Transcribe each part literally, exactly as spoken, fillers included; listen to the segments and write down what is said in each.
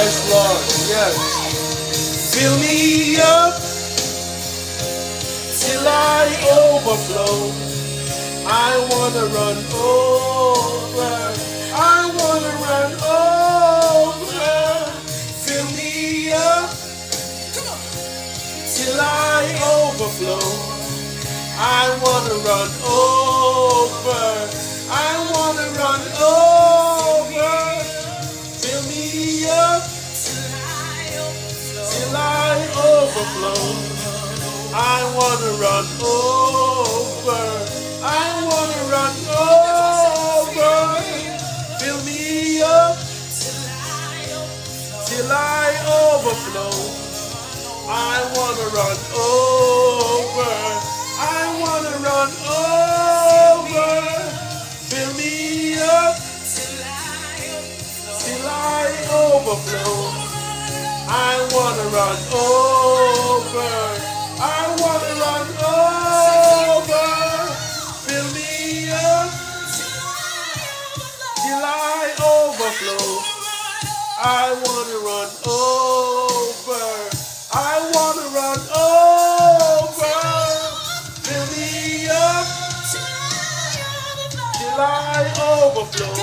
Yes, Lord, yes. Fill me up till I overflow. I want to run over. I want to run over. Fill me up till I overflow. I want to run over. I want to run over. Fill me up till I overflow. I want to run over. I want to run over. Fill me up till I overflow. I want to run over. I want to run over. Fill me up till I overflow. Till I overflow. I wanna run over. I wanna run over. Fill me up till I overflow. I wanna run over. I wanna run over. Fill me up. I overflow.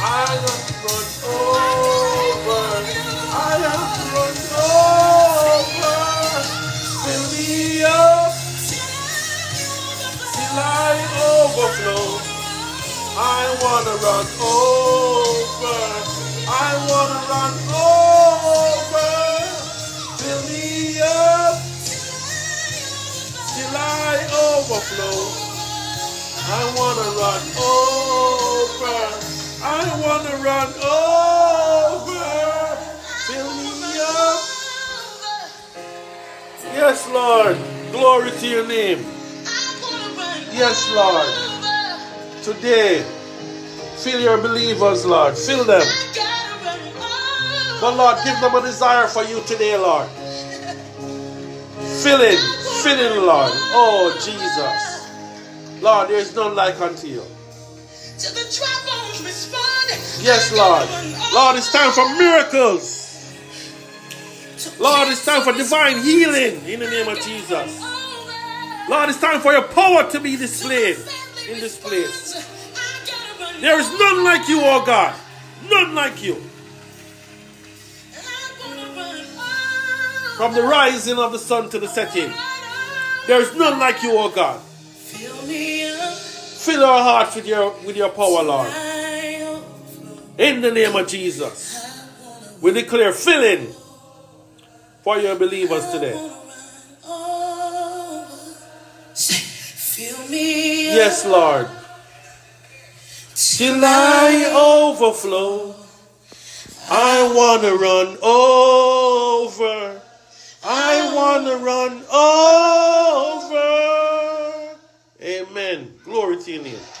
I have run over. I have run over. Fill me up till I overflow. I wanna run over. I wanna run over. Fill me up till I overflow. I wanna run over. I wanna run over. Fill me up. Yes, Lord. Glory to your name. Yes, Lord. Today, fill your believers, Lord. Fill them. But Lord, give them a desire for you today, Lord. Fill it. Fill it, Lord. Oh, Jesus. Lord, there is none like unto you. Yes, Lord. Lord, it's time for miracles. Lord, it's time for divine healing in the name of Jesus. Lord, it's time for your power to be displayed in this place. There is none like you, oh God. None like you. From the rising of the sun to the setting, there is none like you, oh God. Fill our hearts with your with your power, Lord. In the name of Jesus, we declare filling for your believers today. Yes, Lord. Till I overflow, I want to run over. I want to run over. Amen. Glory to your name.